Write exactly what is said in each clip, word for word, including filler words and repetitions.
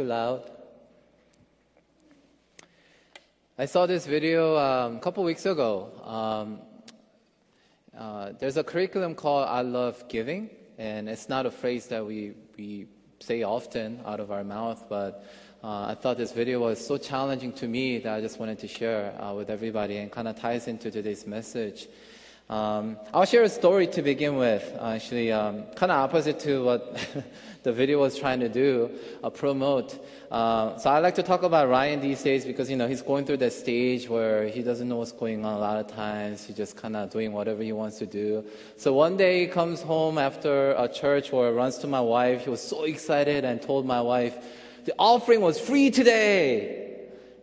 Loud. I saw this video um, a couple weeks ago. Um, uh, there's a curriculum called I Love Giving, and it's not a phrase that we, we say often out of our mouth, but uh, I thought this video was so challenging to me that I just wanted to share uh, with everybody, and kind of ties into today's message. Um, I'll share a story to begin with, actually, um, kind of opposite to what the video was trying to do, uh, promote. Uh, so I like to talk about Ryan these days because, you know, he's going through that stage where he doesn't know what's going on a lot of times. He's just kind of doing whatever he wants to do. So one day he comes home after a church or runs to my wife. He was so excited and told my wife, the offering was free today.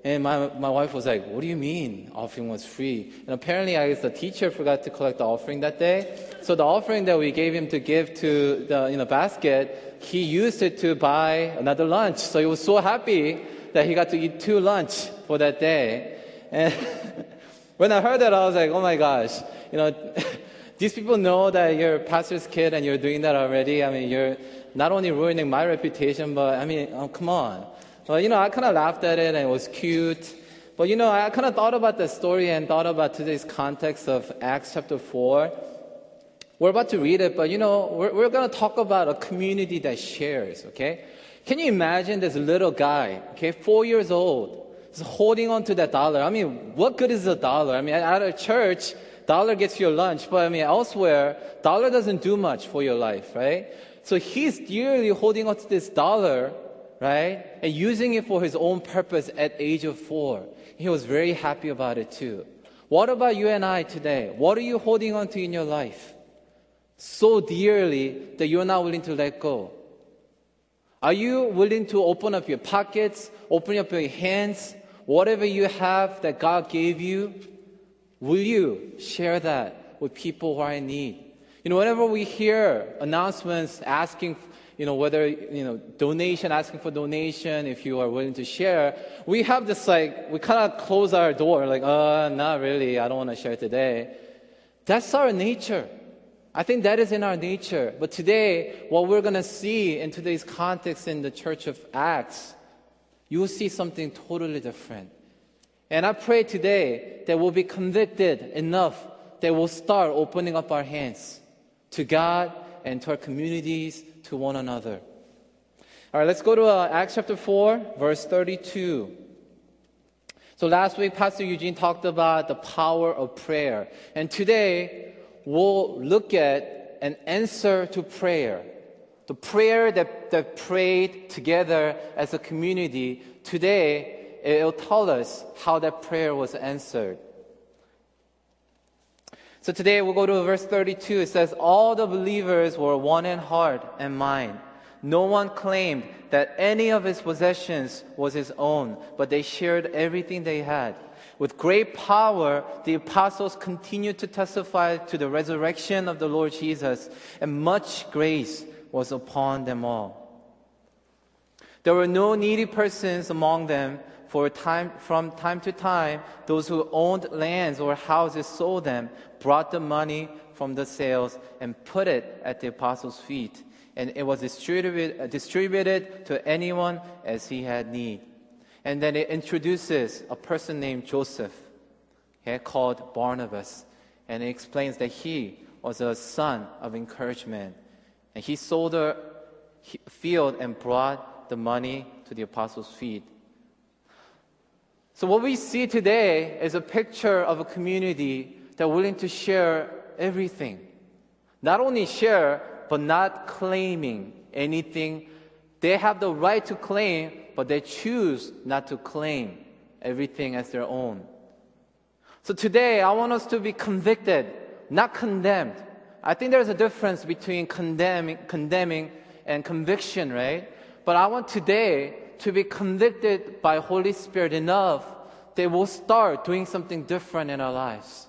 And my my wife was like, what do you mean offering was free? And apparently, I guess the teacher forgot to collect the offering that day. So the offering that we gave him to give to the, you know, basket, he used it to buy another lunch. So he was so happy that he got to eat two lunch for that day. And when I heard that, I was like, oh my gosh, you know, these people know that you're a pastor's kid and you're doing that already. I mean, you're not only ruining my reputation, but I mean, oh, come on. Well, you know, I kind of laughed at it, and it was cute. But, you know, I kind of thought about the story and thought about today's context of Acts chapter four. We're about to read it, but, you know, we're, we're going to talk about a community that shares, okay? Can you imagine this little guy, okay, four years old, just holding on to that dollar? I mean, what good is a dollar? I mean, at a church, dollar gets you lunch, but, I mean, elsewhere, dollar doesn't do much for your life, right? So he's dearly holding on to this dollar, right? And using it for his own purpose at age of four. He was very happy about it too. What about you and I today? What are you holding on to in your life so dearly that you're not willing to let go? Are you willing to open up your pockets, open up your hands, whatever you have that God gave you? Will you share that with people who are in need? You know, whenever we hear announcements asking, you know, whether, you know, donation, asking for donation, if you are willing to share, we have this, like, we kind of close our door, like, uh, not really, I don't want to share today. That's our nature. I think that is in our nature. But today, what we're going to see in today's context in the church of Acts, you'll see something totally different. And I pray today that we'll be convicted enough that we'll start opening up our hands to God and to our communities, to one another. All right, let's go to uh, Acts chapter four, verse thirty-two. So last week, Pastor Eugene talked about the power of prayer. And today, we'll look at an answer to prayer. The prayer that, that prayed together as a community. Today, it'll tell us how that prayer was answered. So today we'll go to verse thirty-two. It says, all the believers were one in heart and mind. No one claimed that any of his possessions was his own, but they shared everything they had. With great power, the apostles continued to testify to the resurrection of the Lord Jesus, and much grace was upon them all. There were no needy persons among them. For time, from time to time, those who owned lands or houses sold them, brought the money from the sales, and put it at the apostles' feet. And it was distributed, distributed to anyone as he had need. And then it introduces a person named Joseph, okay, called Barnabas. And it explains that he was a son of encouragement. And he sold a field and brought the money to the apostles' feet. So what we see today is a picture of a community that are willing to share everything. Not only share, but not claiming anything. They have the right to claim, but they choose not to claim everything as their own. So today, I want us to be convicted, not condemned. I think there's a difference between condemning, condemning and conviction, right? But I want today to be convicted by Holy Spirit enough that we'll start doing something different in our lives.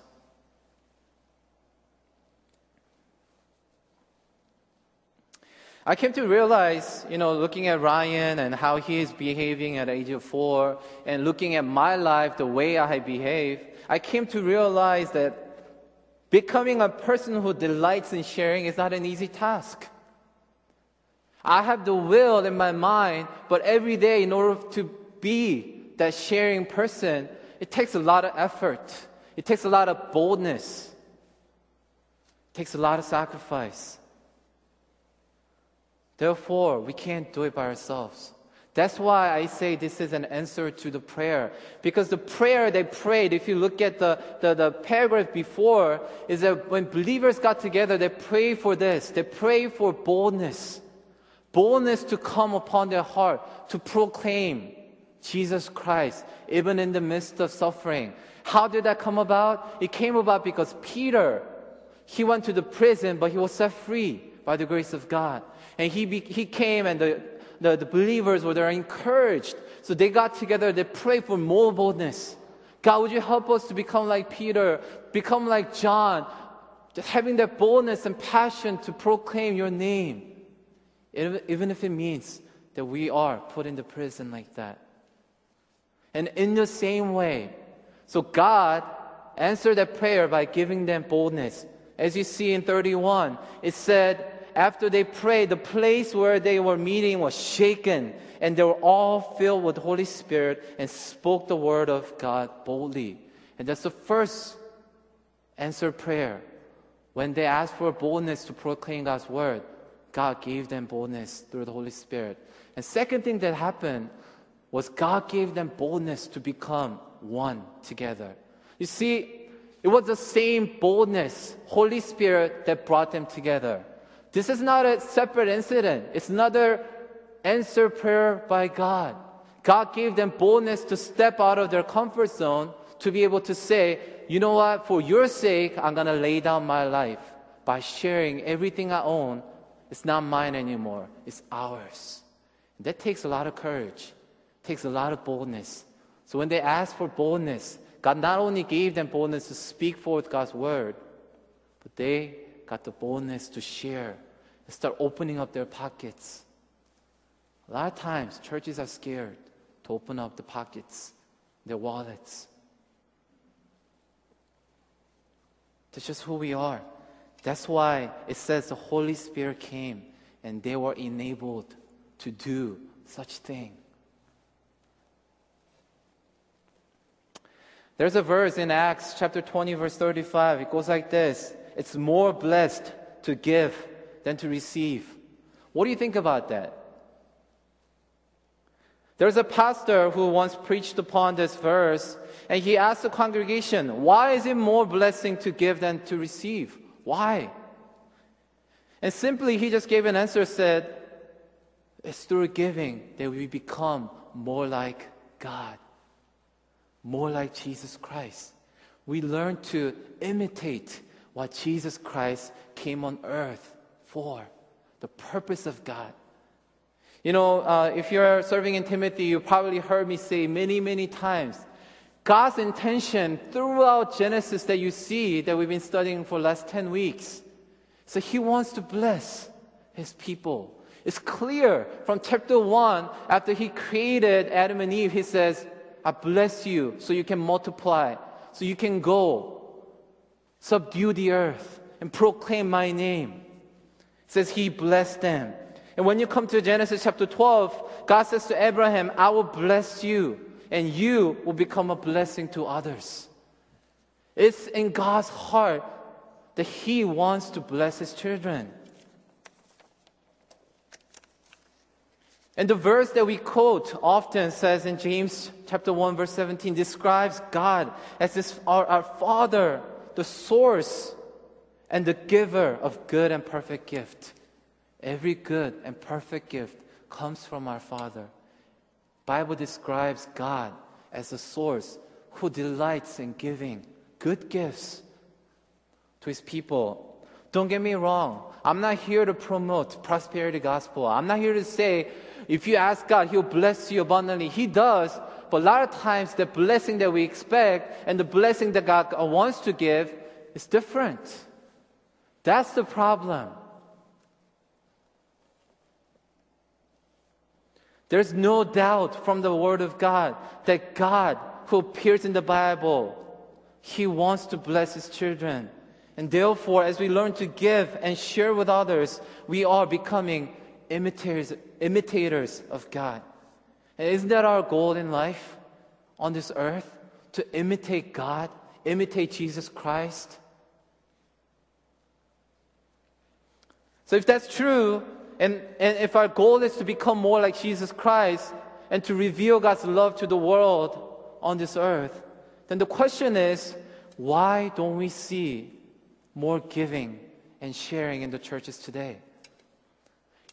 I came to realize, you know, looking at Ryan and how he is behaving at age of four, and looking at my life, the way I behave, I came to realize that becoming a person who delights in sharing is not an easy task. I have the will in my mind, but every day in order to be that sharing person, it takes a lot of effort. It takes a lot of boldness. It takes a lot of sacrifice. Therefore, we can't do it by ourselves. That's why I say this is an answer to the prayer. Because the prayer they prayed, if you look at the, the, the paragraph before, is that when believers got together, they prayed for this. They prayed for boldness. Boldness to come upon their heart, to proclaim Jesus Christ, even in the midst of suffering. How did that come about? It came about because Peter, he went to the prison, but he was set free by the grace of God. And he, be, he came and the, the, the believers were there encouraged. So they got together, they prayed for more boldness. God, would you help us to become like Peter, become like John, just having that boldness and passion to proclaim your name. Even if it means that we are put into prison like that. And in the same way, so God answered that prayer by giving them boldness. As you see in thirty-one, it said, after they prayed, the place where they were meeting was shaken, and they were all filled with the Holy Spirit and spoke the word of God boldly. And that's the first answered prayer. When they asked for boldness to proclaim God's word, God gave them boldness through the Holy Spirit. And second thing that happened was God gave them boldness to become one together. You see, it was the same boldness, Holy Spirit, that brought them together. This is not a separate incident. It's another answered prayer by God. God gave them boldness to step out of their comfort zone, to be able to say, you know what, for your sake, I'm going to lay down my life by sharing everything I own. It's not mine anymore. It's ours. That takes a lot of courage. It takes a lot of boldness. So when they asked for boldness, God not only gave them boldness to speak forth God's word, but they got the boldness to share and start opening up their pockets. A lot of times, churches are scared to open up the pockets, their wallets. That's just who we are. That's why it says the Holy Spirit came and they were enabled to do such thing. There's a verse in Acts chapter twenty, verse thirty-five. It goes like this. It's more blessed to give than to receive. What do you think about that? There's a pastor who once preached upon this verse, and he asked the congregation, why is it more blessing to give than to receive? Why? And simply, he just gave an answer, said, it's through giving that we become more like God. More like Jesus Christ. We learn to imitate what Jesus Christ came on earth for, the purpose of God. You know, uh, if you're serving in Timothy, you probably heard me say many, many times, God's intention throughout Genesis that you see, that we've been studying for the last ten weeks. So he wants to bless his people. It's clear from chapter one, after he created Adam and Eve, he says, I bless you so you can multiply, so you can go, subdue the earth, and proclaim my name. It says he blessed them. And when you come to Genesis chapter twelve, God says to Abraham, I will bless you, and you will become a blessing to others. It's in God's heart that he wants to bless his children. And the verse that we quote often says in James chapter one, verse seventeen, describes God as this, our, our Father, the source and the giver of good and perfect gift. Every good and perfect gift comes from our Father. Bible describes God as the source who delights in giving good gifts to his people. Don't get me wrong. I'm not here to promote prosperity gospel. I'm not here to say, if you ask God, he'll bless you abundantly. He does. But a lot of times, the blessing that we expect and the blessing that God wants to give is different. That's the problem. There's no doubt from the Word of God that God, who appears in the Bible, he wants to bless his children. And therefore, as we learn to give and share with others, we are becoming imitators, imitators of God. And isn't that our goal in life on this earth? To imitate God, imitate Jesus Christ. So if that's true, and, and if our goal is to become more like Jesus Christ and to reveal God's love to the world on this earth, then the question is, why don't we see more giving and sharing in the churches today?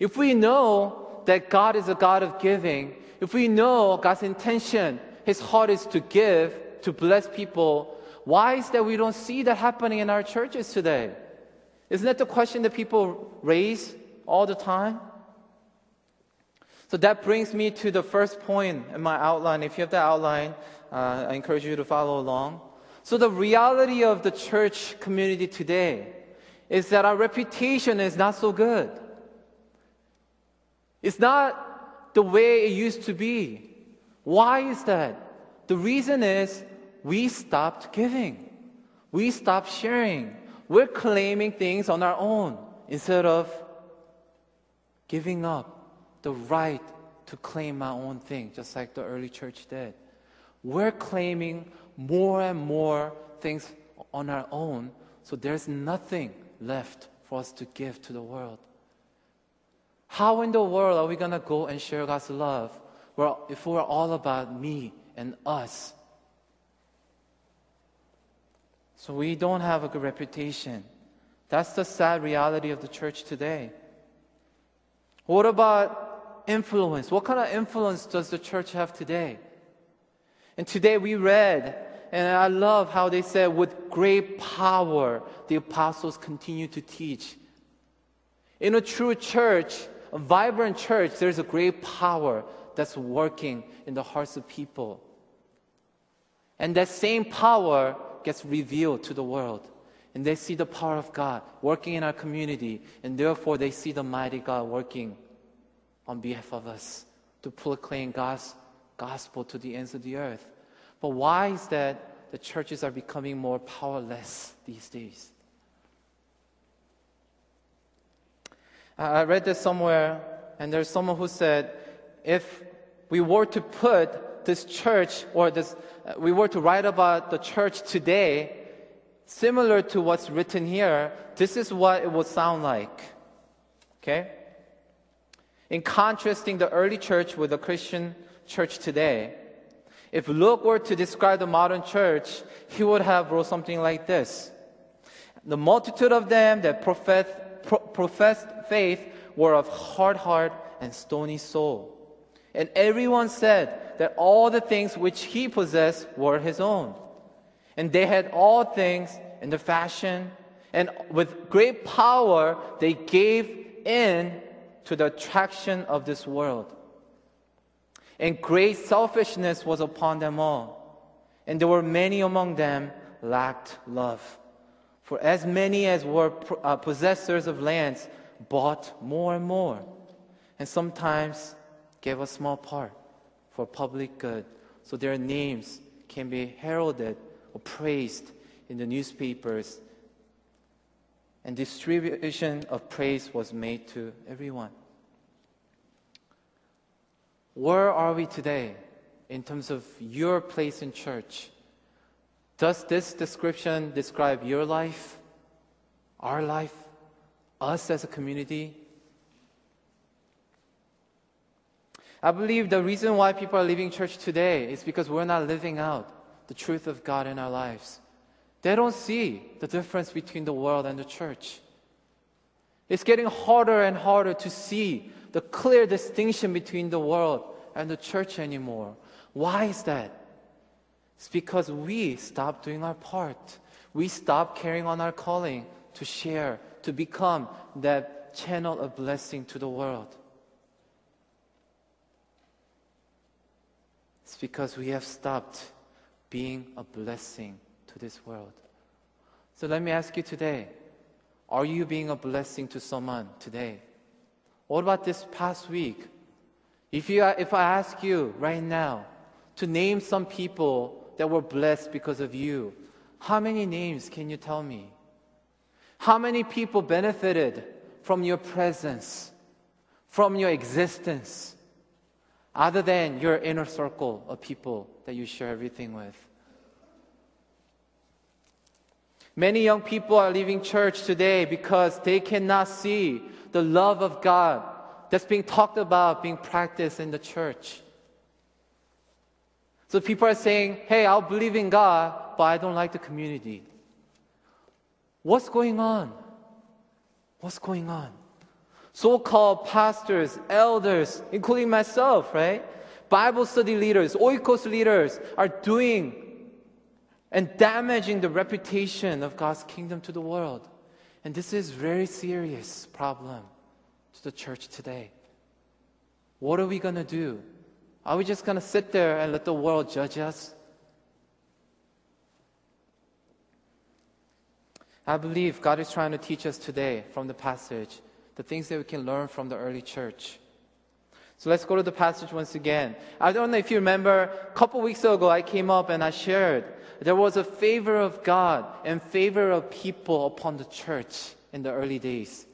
If we know that God is a God of giving, if we know God's intention, His heart is to give, to bless people, why is that we don't see that happening in our churches today? Isn't that the question that people raise all the time? So that brings me to the first point in my outline. If you have the outline, uh, I encourage you to follow along. So the reality of the church community today is that our reputation is not so good. It's not the way it used to be. Why is that? The reason is we stopped giving. We stopped sharing. We're claiming things on our own instead of giving up the right to claim my own thing, just like the early church did. We're claiming more and more things on our own, so there's nothing left for us to give to the world. How in the world are we going to go and share God's love if we're all about me and us? So we don't have a good reputation. That's the sad reality of the church today. What about influence? What kind of influence does the church have today? And today we read, and I love how they said, with great power the apostles continue to teach. In a true church, a vibrant church, there's a great power that's working in the hearts of people. And that same power gets revealed to the world. And they see the power of God working in our community. And therefore, they see the mighty God working on behalf of us to proclaim God's gospel to the ends of the earth. But why is that the churches are becoming more powerless these days? I read this somewhere, and there's someone who said, if we were to put this church, or this, we were to write about the church today, similar to what's written here, this is what it would sound like. Okay? In contrasting the early church with the Christian church today, if Luke were to describe the modern church, he would have wrote something like this. The multitude of them that profess, pro- professed faith were of hard heart and stony soul. And everyone said that all the things which he possessed were his own. And they had all things in the fashion, and with great power they gave in to the attraction of this world. And great selfishness was upon them all. And there were many among them lacked love. For as many as were possessors of lands bought more and more. And sometimes gave a small part for public good, so their names can be heralded or praised in the newspapers, and distribution of praise was made to everyone. Where are we today in terms of your place in church? Does this description describe your life, our life, us as a community? I believe the reason why people are leaving church today is because we're not living out the truth of God in our lives. They don't see the difference between the world and the church. It's getting harder and harder to see the clear distinction between the world and the church anymore. Why is that? It's because we stopped doing our part. We stopped carrying on our calling to share, to become that channel of blessing to the world. It's because we have stopped being a blessing to this world. So let me ask you today, are you being a blessing to someone today? What about this past week? If you, if I ask you right now to name some people that were blessed because of you, how many names can you tell me? How many people benefited from your presence, from your existence other than your inner circle of people that you share everything with. Many young people are leaving church today because they cannot see the love of God that's being talked about, being practiced in the church. So people are saying, hey, I'll believe in God, but I don't like the community. What's going on? What's going on? So-called pastors, elders, including myself, right? Bible study leaders, oikos leaders are doing and damaging the reputation of God's kingdom to the world. And this is a very serious problem to the church today. What are we going to do? Are we just going to sit there and let the world judge us? I believe God is trying to teach us today from the passage the things that we can learn from the early church. So let's go to the passage once again. I don't know if you remember, a couple weeks ago I came up and I shared there was a favor of God and favor of people upon the church in the early days.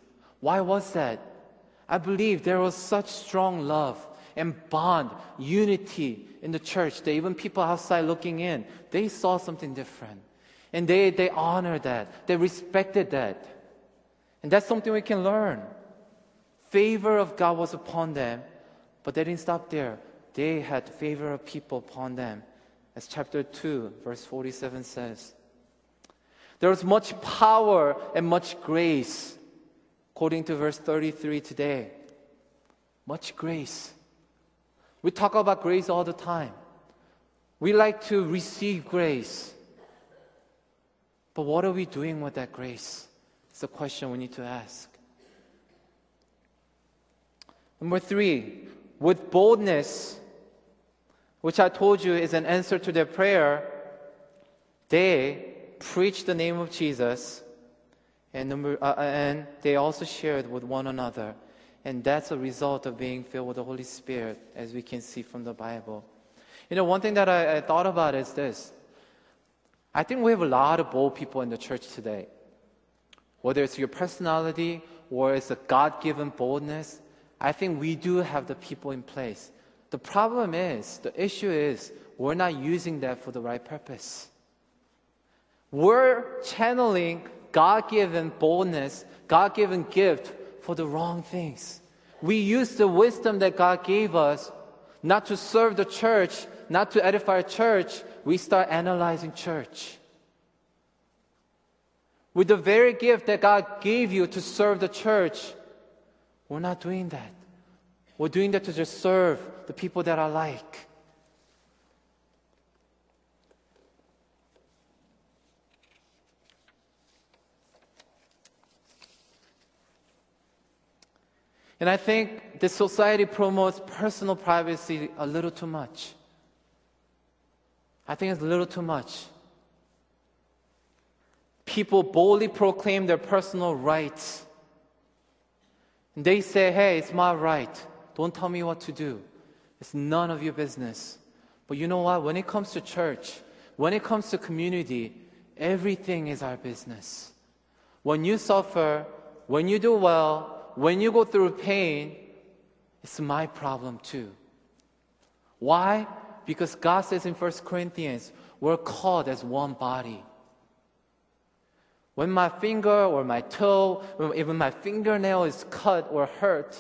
Why was that? I believe there was such strong love and bond, unity in the church that even people outside looking in, they saw something different. And they, they honored that. They respected that. And that's something we can learn. Favor of God was upon them, but they didn't stop there. They had favor of people upon them. As chapter two, verse forty-seven says, there was much power and much grace, according to verse thirty-three today. Much grace. We talk about grace all the time. We like to receive grace. But what are we doing with that grace? It's the question we need to ask. Number three, with boldness, which I told you is an answer to their prayer, they preached the name of Jesus, and, number, uh, and they also shared with one another. And that's a result of being filled with the Holy Spirit, as we can see from the Bible. You know, one thing that I, I thought about is this. I think we have a lot of bold people in the church today. Whether it's your personality or it's a God-given boldness, I think we do have the people in place. The problem is, the issue is, we're not using that for the right purpose. We're channeling God-given boldness, God-given gift for the wrong things. We use the wisdom that God gave us not to serve the church, not to edify church. We start analyzing church. With the very gift that God gave you to serve the church, we're not doing that. We're doing that to just serve the people that I like. And I think this society promotes personal privacy a little too much. I think it's a little too much. People boldly proclaim their personal rights. And they say, hey, it's my right. Don't tell me what to do. It's none of your business. But you know what? When it comes to church, when it comes to community, everything is our business. When you suffer, when you do well, when you go through pain, it's my problem too. Why? Because God says in First Corinthians, we're called as one body. When my finger or my toe, even my fingernail is cut or hurt,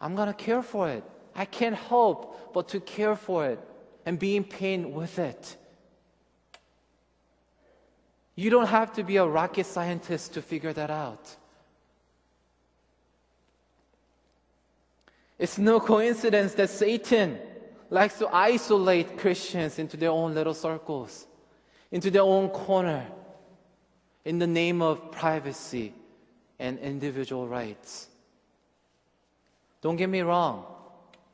I'm going to care for it. I can't help but to care for it and be in pain with it. You don't have to be a rocket scientist to figure that out. It's no coincidence that Satan likes to isolate Christians into their own little circles, into their own corner, in the name of privacy and individual rights. Don't get me wrong.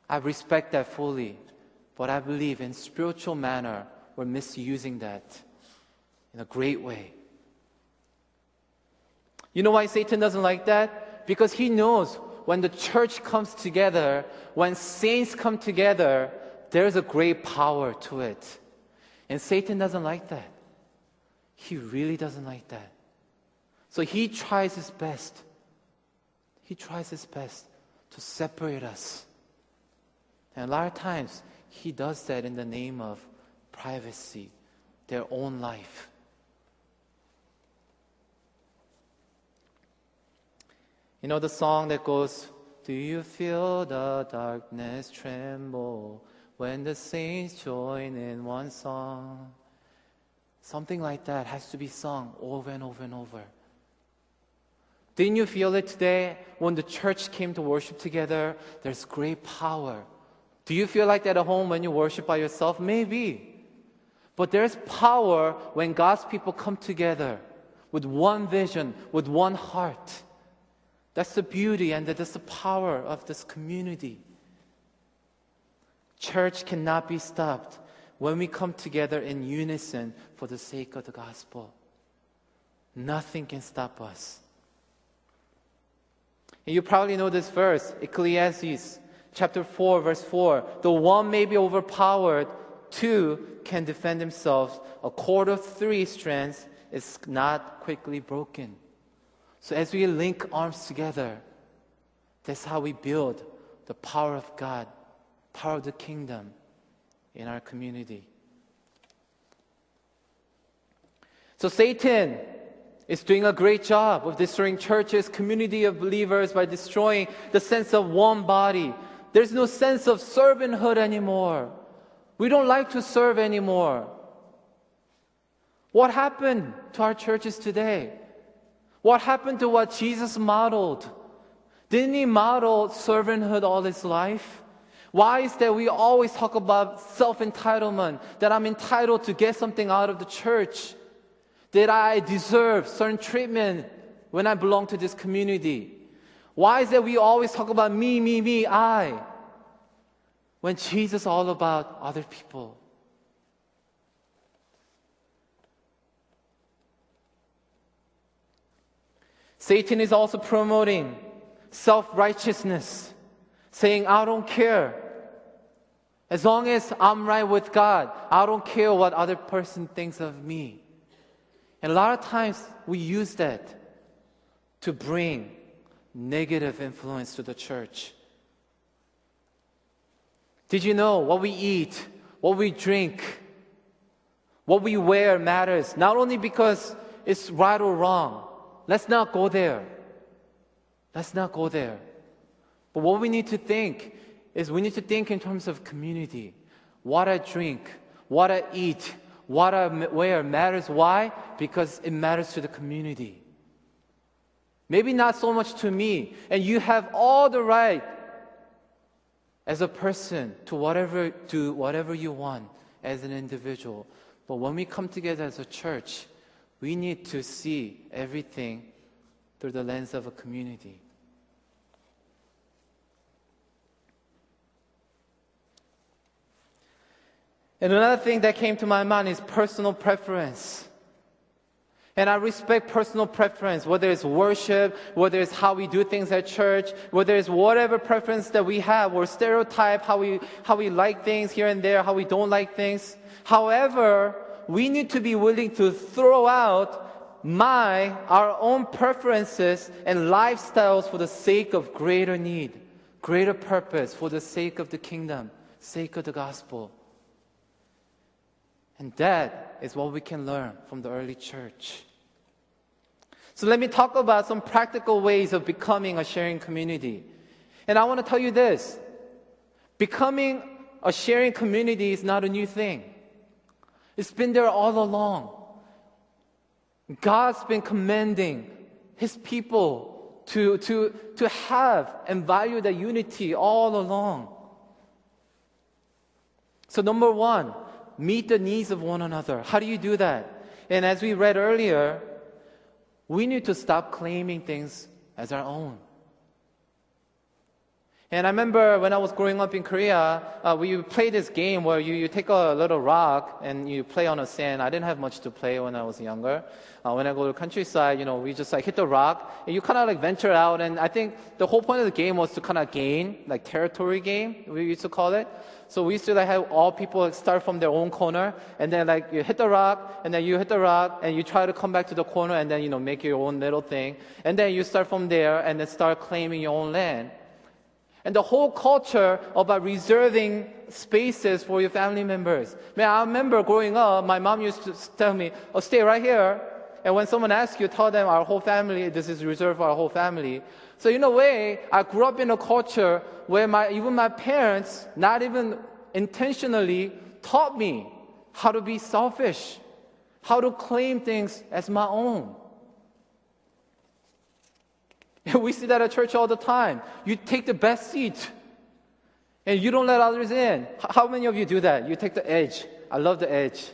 I respect that fully. But I believe in spiritual manner, we're misusing that in a great way. You know why Satan doesn't like that? Because he knows when the church comes together, when saints come together, there's a great power to it. And Satan doesn't like that. He really doesn't like that. So he tries his best. He tries his best to separate us. And a lot of times, he does that in the name of privacy, their own life. You know the song that goes, do you feel the darkness tremble when the saints join in one song? Something like that has to be sung over and over and over. Didn't you feel it today when the church came to worship together? There's great power. Do you feel like that at home when you worship by yourself? Maybe. But there's power when God's people come together with one vision, with one heart. That's the beauty and that's the power of this community. Church cannot be stopped when we come together in unison for the sake of the gospel. Nothing can stop us. And you probably know this verse, Ecclesiastes chapter four, verse four. Though one may be overpowered, two can defend themselves. A cord of three strands is not quickly broken. So as we link arms together, that's how we build the power of God, power of the kingdom in our community. So Satan is doing a great job of destroying churches, community of believers by destroying the sense of one body. There's no sense of servanthood anymore. We don't like to serve anymore. What happened to our churches today? What happened to what Jesus modeled? Didn't he model servanthood all his life? Why is that we always talk about self-entitlement, that I'm entitled to get something out of the church, that I deserve certain treatment when I belong to this community? Why is that we always talk about me, me, me, I, when Jesus is all about other people? Satan is also promoting self-righteousness, saying, I don't care. As long as I'm right with God, I don't care what other person thinks of me. And a lot of times we use that to bring negative influence to the church. Did you know what we eat, what we drink, what we wear matters? Not only because it's right or wrong. Let's not go there. Let's not go there. But what we need to think is we need to think in terms of community. What I drink, what I eat, what I wear matters. Why? Because it matters to the community. Maybe not so much to me. And you have all the right as a person to whatever, do whatever you want as an individual. But when we come together as a church, we need to see everything through the lens of a community. And another thing that came to my mind is personal preference. And I respect personal preference, whether it's worship, whether it's how we do things at church, whether it's whatever preference that we have or stereotype, how we, how we like things here and there, how we don't like things. However, we need to be willing to throw out my, our own preferences and lifestyles for the sake of greater need, greater purpose, for the sake of the kingdom, sake of the gospel. And that is what we can learn from the early church. So let me talk about some practical ways of becoming a sharing community. And I want to tell you this. Becoming a sharing community is not a new thing. It's been there all along. God's been commanding His people to, to, to have and value that unity all along. So number one, meet the needs of one another. How do you do that? And as we read earlier, we need to stop claiming things as our own. And I remember when I was growing up in Korea, uh, we played this game where you, you take a little rock and you play on the sand. I didn't have much to play when I was younger. Uh, when I go to the countryside, you know, we just like hit the rock and you kind of like venture out. And I think the whole point of the game was to kind of gain, like territory game, we used to call it. So we used to like have all people start from their own corner, and then like you hit the rock, and then you hit the rock, and you try to come back to the corner, and then you know make your own little thing, and then you start from there, and then start claiming your own land. And the whole culture about reserving spaces for your family members. Man, I remember growing up, my mom used to tell me, oh, stay right here. And when someone asks you, tell them our whole family, this is reserved for our whole family. So in a way, I grew up in a culture where my, even my parents, not even intentionally, taught me how to be selfish, how to claim things as my own. And we see that at church all the time. You take the best seat, and you don't let others in. How many of you do that? You take the edge. I love the edge.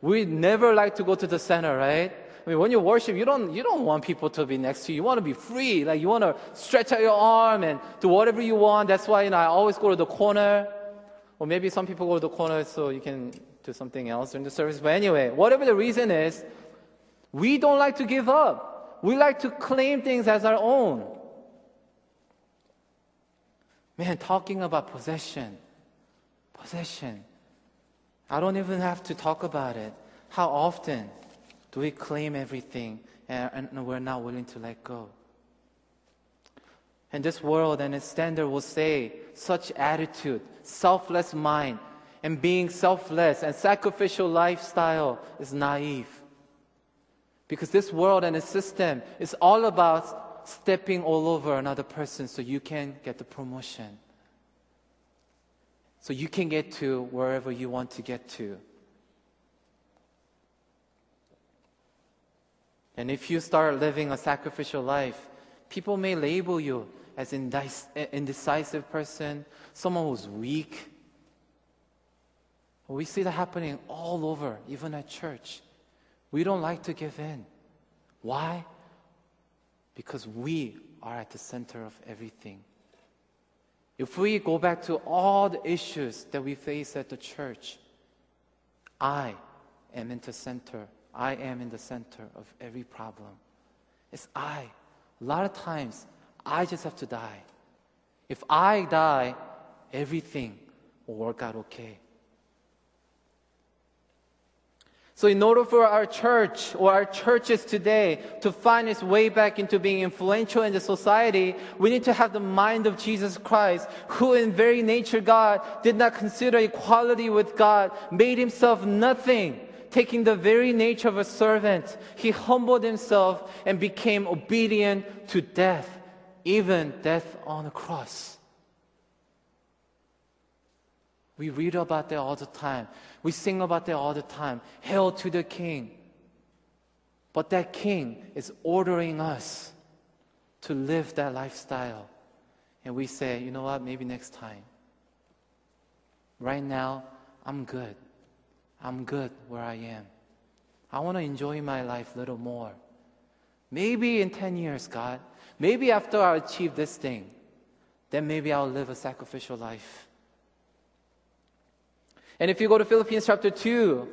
We never like to go to the center, right? I mean, when you worship, you don't, you don't want people to be next to you. You want to be free. Like, you want to stretch out your arm and do whatever you want. That's why, you know, I always go to the corner. Or maybe some people go to the corner so you can do something else during the service. But anyway, whatever the reason is, we don't like to give up. We like to claim things as our own. Man, talking about possession. Possession. I don't even have to talk about it. How often do we claim everything and we're not willing to let go? And this world and its standard will say such attitude, selfless mind, and being selfless and sacrificial lifestyle is naive. Because this world and its system is all about stepping all over another person so you can get the promotion. So you can get to wherever you want to get to. And if you start living a sacrificial life, people may label you as an indecisive person, someone who's weak. We see that happening all over, even at church. We don't like to give in. Why? Because we are at the center of everything. If we go back to all the issues that we face at the church, I am in the center. I am in the center of every problem. It's I. A lot of times, I just have to die. If I die, everything will work out okay. So in order for our church or our churches today to find its way back into being influential in the society, we need to have the mind of Jesus Christ, who in very nature God did not consider equality with God, made himself nothing, taking the very nature of a servant. He humbled himself and became obedient to death, even death on the cross. We read about that all the time. We sing about that all the time. Hail to the King. But that King is ordering us to live that lifestyle. And we say, you know what, maybe next time. Right now, I'm good. I'm good where I am. I want to enjoy my life a little more. Maybe in ten years, God. Maybe after I achieve this thing, then maybe I'll live a sacrificial life. And if you go to Philippians chapter two,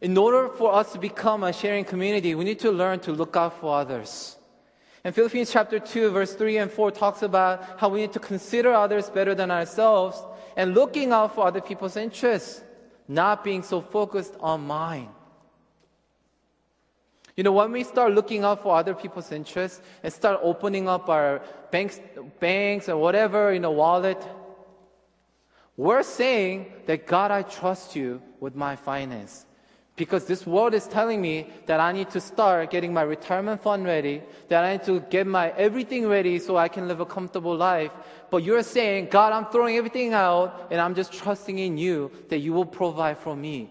in order for us to become a sharing community, we need to learn to look out for others. And Philippians chapter two, verse three and four talks about how we need to consider others better than ourselves and looking out for other people's interests, not being so focused on mine. You know, when we start looking out for other people's interests and start opening up our banks, banks or whatever, you know, wallet, we're saying that, God, I trust you with my finance. Because this world is telling me that I need to start getting my retirement fund ready, that I need to get my everything ready so I can live a comfortable life. But you're saying, God, I'm throwing everything out and I'm just trusting in you that you will provide for me.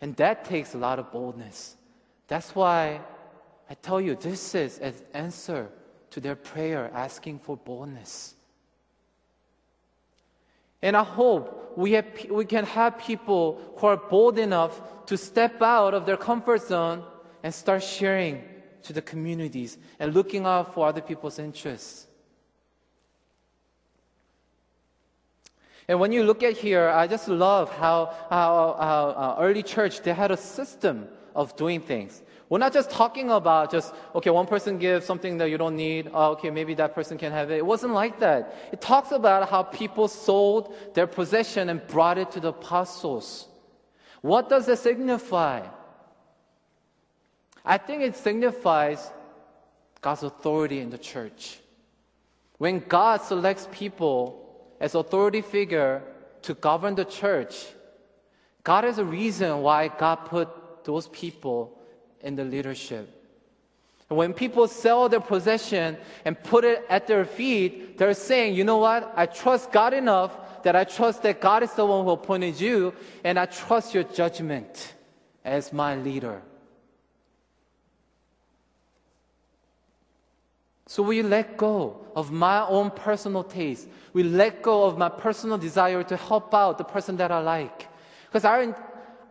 And that takes a lot of boldness. That's why I tell you, this is an answer to their prayer asking for boldness. And I hope we, have, we can have people who are bold enough to step out of their comfort zone and start sharing to the communities and looking out for other people's interests. And when you look at here, I just love how, how, how early church, they had a system of doing things. We're not just talking about just, okay, one person gives something that you don't need. Oh, okay, maybe that person can have it. It wasn't like that. It talks about how people sold their possession and brought it to the apostles. What does it signify? I think it signifies God's authority in the church. When God selects people as authority figure to govern the church, God has a reason why God put those people in the leadership. When people sell their possession and put it at their feet, they're saying, you know what? I trust God enough that I trust that God is the one who appointed you, and I trust your judgment as my leader. So we let go of my own personal taste. We let go of my personal desire to help out the person that I like. Because our,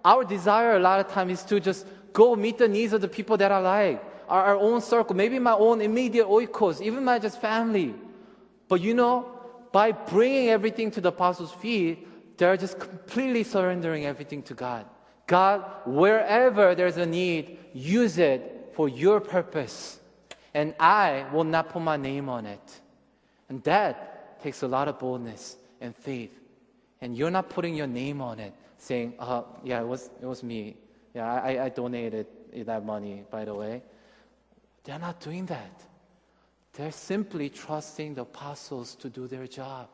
our desire a lot of times is to just go meet the needs of the people that I like, our, our own circle, maybe my own immediate oikos, even my just family. But you know, by bringing everything to the apostles' feet, they're just completely surrendering everything to God. God, wherever there's a need, use it for your purpose. And I will not put my name on it. And that takes a lot of boldness and faith. And you're not putting your name on it, saying, uh, yeah, it was, it was me. Yeah, I, I donated that money, by the way. They're not doing that. They're simply trusting the apostles to do their job.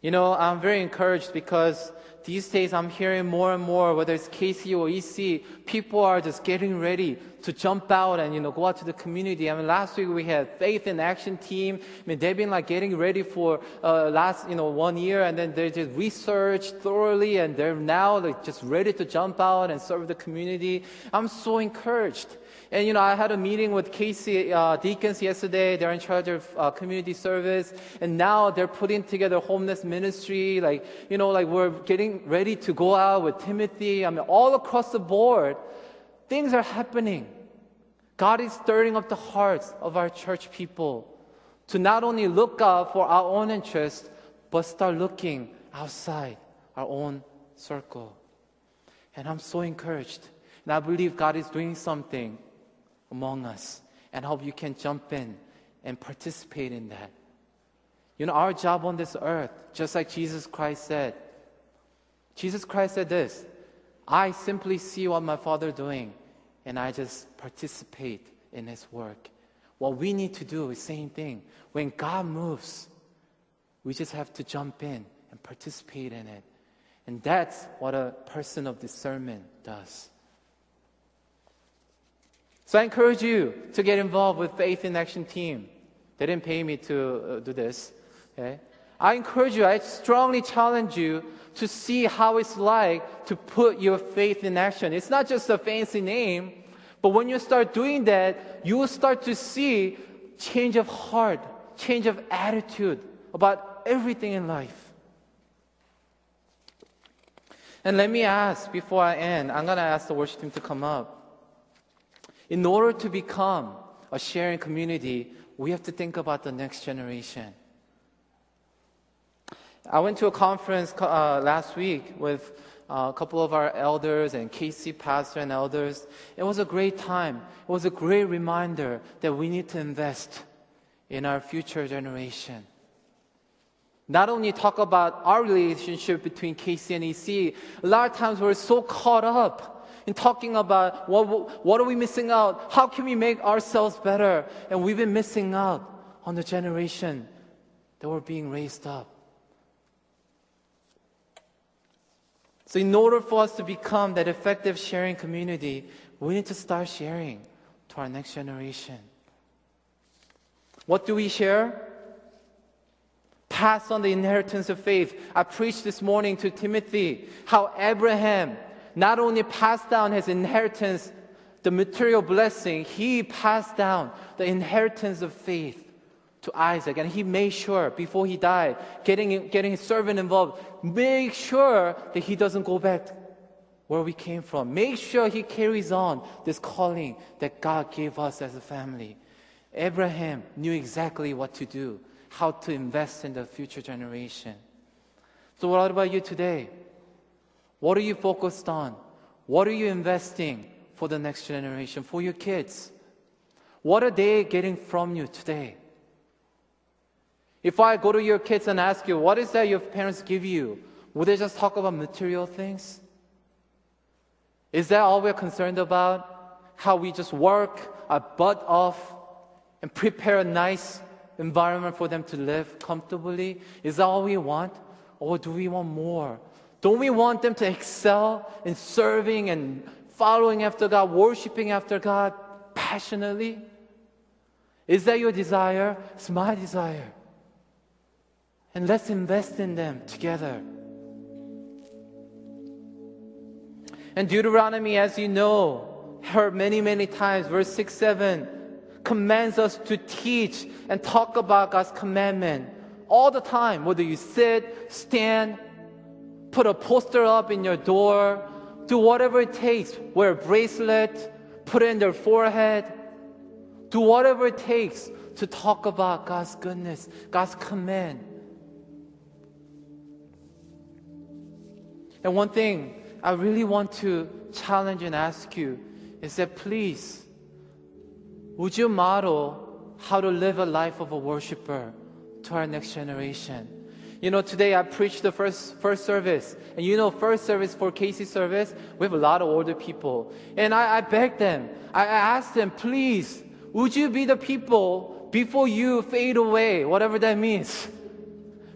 You know, I'm very encouraged because these days I'm hearing more and more, whether it's K C or E C, people are just getting ready to jump out and, you know, go out to the community. I mean, last week we had Faith in Action team. I mean, they've been like getting ready for uh, last, you know, one year, and then they just researched thoroughly, and they're now like just ready to jump out and serve the community. I'm so encouraged. And, you know, I had a meeting with K C uh, deacons yesterday. They're in charge of uh, community service, and now they're putting together homeless ministry. Like, you know, like we're getting ready to go out with Timothy. I mean, all across the board, things are happening. God is stirring up the hearts of our church people to not only look out for our own interests, but start looking outside our own circle. And I'm so encouraged. And I believe God is doing something among us. And I hope you can jump in and participate in that. You know, our job on this earth, just like Jesus Christ said, Jesus Christ said this, I simply see what my Father is doing, and I just participate in His work. What we need to do is the same thing. When God moves, we just have to jump in and participate in it. And that's what a person of discernment does. So I encourage you to get involved with Faith in Action team. They didn't pay me to uh, do this. Okay? I encourage you, I strongly challenge you to see how it's like to put your faith in action. It's not just a fancy name, but when you start doing that, you will start to see change of heart, change of attitude about everything in life. And let me ask, before I end, I'm going to ask the worship team to come up. In order to become a sharing community, we have to think about the next generation. I went to a conference uh, last week with uh, a couple of our elders and K C pastor and elders. It was a great time. It was a great reminder that we need to invest in our future generation. Not only talk about our relationship between K C and E C, a lot of times we're so caught up in talking about what, what are we missing out? How can we make ourselves better? And we've been missing out on the generation that were being raised up. So in order for us to become that effective sharing community, we need to start sharing to our next generation. What do we share? Pass on the inheritance of faith. I preached this morning to Timothy how Abraham not only passed down his inheritance, the material blessing, he passed down the inheritance of faith to Isaac, and he made sure before he died, getting, getting his servant involved, make sure that he doesn't go back where we came from. Make sure he carries on this calling that God gave us as a family. Abraham knew exactly what to do, how to invest in the future generation. So what about you today? What are you focused on? What are you investing for the next generation, for your kids? What are they getting from you today? If I go to your kids and ask you, what is that your parents give you? Would they just talk about material things? Is that all we're concerned about? how we just work our butt off and prepare a nice environment for them to live comfortably? Is that all we want? Or do we want more? Don't we want them to excel in serving and following after God, worshiping after God passionately? Is that your desire? It's my desire. And let's invest in them together. And Deuteronomy, as you know, heard many, many times, verse six, seven, commands us to teach and talk about God's commandment all the time. Whether you sit, stand, put a poster up in your door, do whatever it takes. Wear a bracelet, put it in their forehead. Do whatever it takes to talk about God's goodness, God's command. And one thing I really want to challenge and ask you is that please, would you model how to live a life of a worshiper to our next generation? You know, today I preached the first first service, and you know, first service for K C service, we have a lot of older people, and I, I begged them, I asked them, please, would you be the people before you fade away, whatever that means?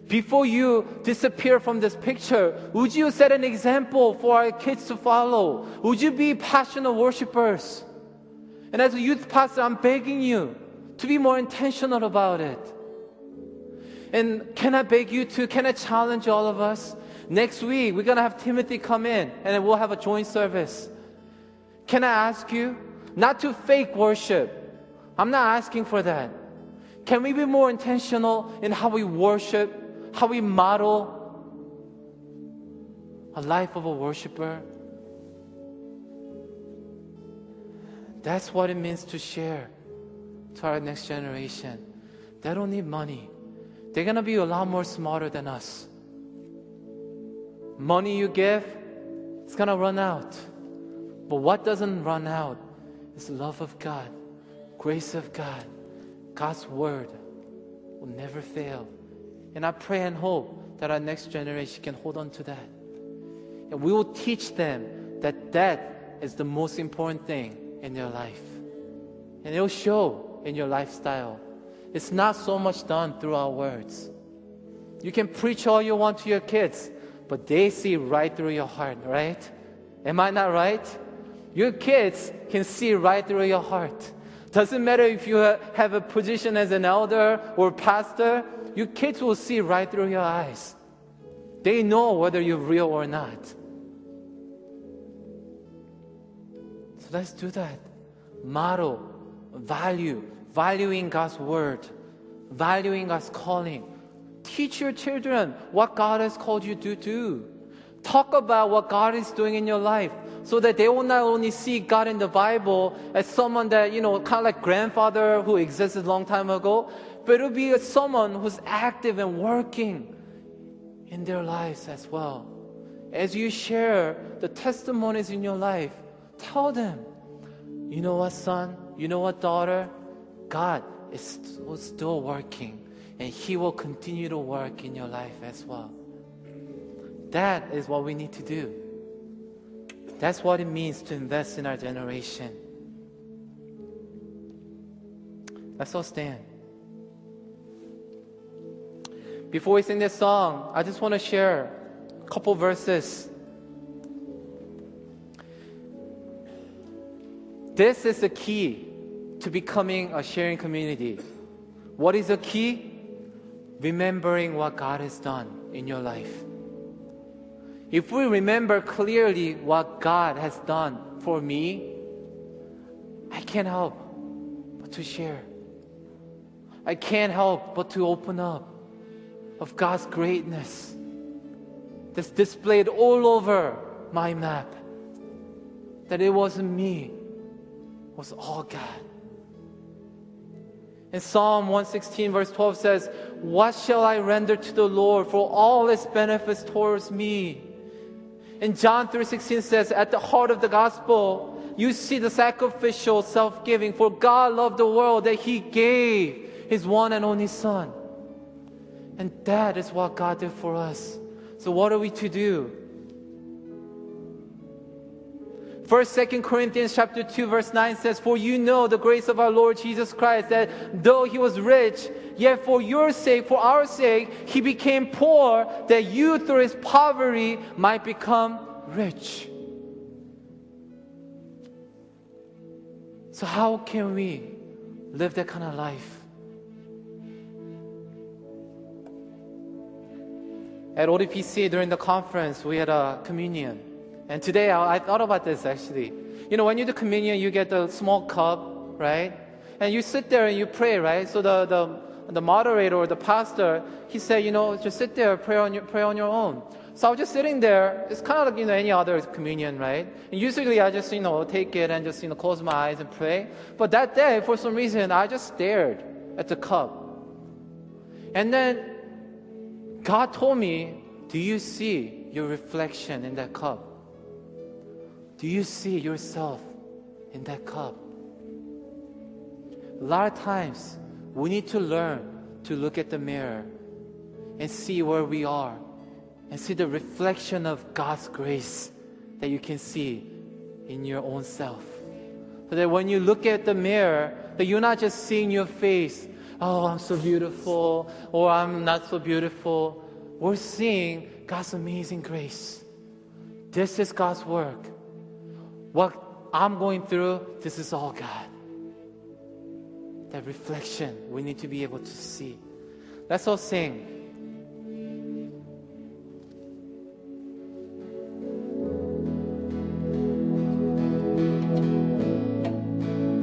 Before you disappear from this picture, would you set an example for our kids to follow? Would you be passionate worshipers? And as a youth pastor, I'm begging you to be more intentional about it. And can I beg you to, can I challenge all of us? Next week, we're going to have Timothy come in and we'll have a joint service. Can I ask you not to fake worship? I'm not asking for that. Can we be more intentional in how we worship? How we model a life of a worshiper? That's what it means to share to our next generation. They don't need money. They're going to be a lot more smarter than us. Money you give, it's going to run out. But what doesn't run out is love of God, grace of God. God's word will never fail. And I pray and hope that our next generation can hold on to that. And we will teach them that that is the most important thing in their life. And it will show in your lifestyle. It's not so much done through our words. You can preach all you want to your kids, but they see right through your heart, right? Am I not right? Your kids can see right through your heart. Doesn't matter if you have a position as an elder or pastor, your kids will see right through your eyes. They know whether you're real or not. So let's do that. Model, value, valuing God's word, valuing God's calling. Teach your children what God has called you to do. Talk about what God is doing in your life so that they will not only see God in the Bible as someone that, you know, kind of like grandfather who existed a long time ago, but it'll be someone who's active and working in their lives as well. As you share the testimonies in your life, tell them, you know what, son, you know what, daughter, God is still working and He will continue to work in your life as well. That is what we need to do. That's what it means to invest in our generation. Let's all stand. Before we sing this song, I just want to share a couple verses. This is the key to becoming a sharing community. What is the key? Remembering what God has done in your life. If we remember clearly what God has done for me, I can't help but to share. I can't help but to open up of God's greatness that's displayed all over my map. That it wasn't me, it was all God. And Psalm one sixteen verse twelve says, what shall I render to the Lord for all His benefits towards me? And John three sixteen says, at the heart of the gospel, you see the sacrificial self-giving, for God loved the world that He gave His one and only Son. And that is what God did for us. So what are we to do? First, Second Corinthians chapter two, verse nine says, "For you know the grace of our Lord Jesus Christ, that though he was rich, yet for your sake, for our sake, he became poor, that you through his poverty might become rich." So how can we live that kind of life? At O D P C during the conference, we had a communion. And today I, I thought about this actually. You know, when you do communion, you get the small cup, right? And you sit there and you pray, right? So the, the, the moderator or the pastor, he said, you know, just sit there, pray on your, pray on your own. So I was just sitting there. It's kind of like, you know, any other communion, right? And usually I just, you know, take it and just, you know, close my eyes and pray. But that day, for some reason, I just stared at the cup. And then God told me, do you see your reflection in that cup? Do you see yourself in that cup? A lot of times, we need to learn to look at the mirror and see where we are and see the reflection of God's grace that you can see in your own self. So that when you look at the mirror, that you're not just seeing your face, oh, I'm so beautiful, or I'm not so beautiful. We're seeing God's amazing grace. This is God's work. What I'm going through, this is all God. That reflection we need to be able to see. Let's all sing.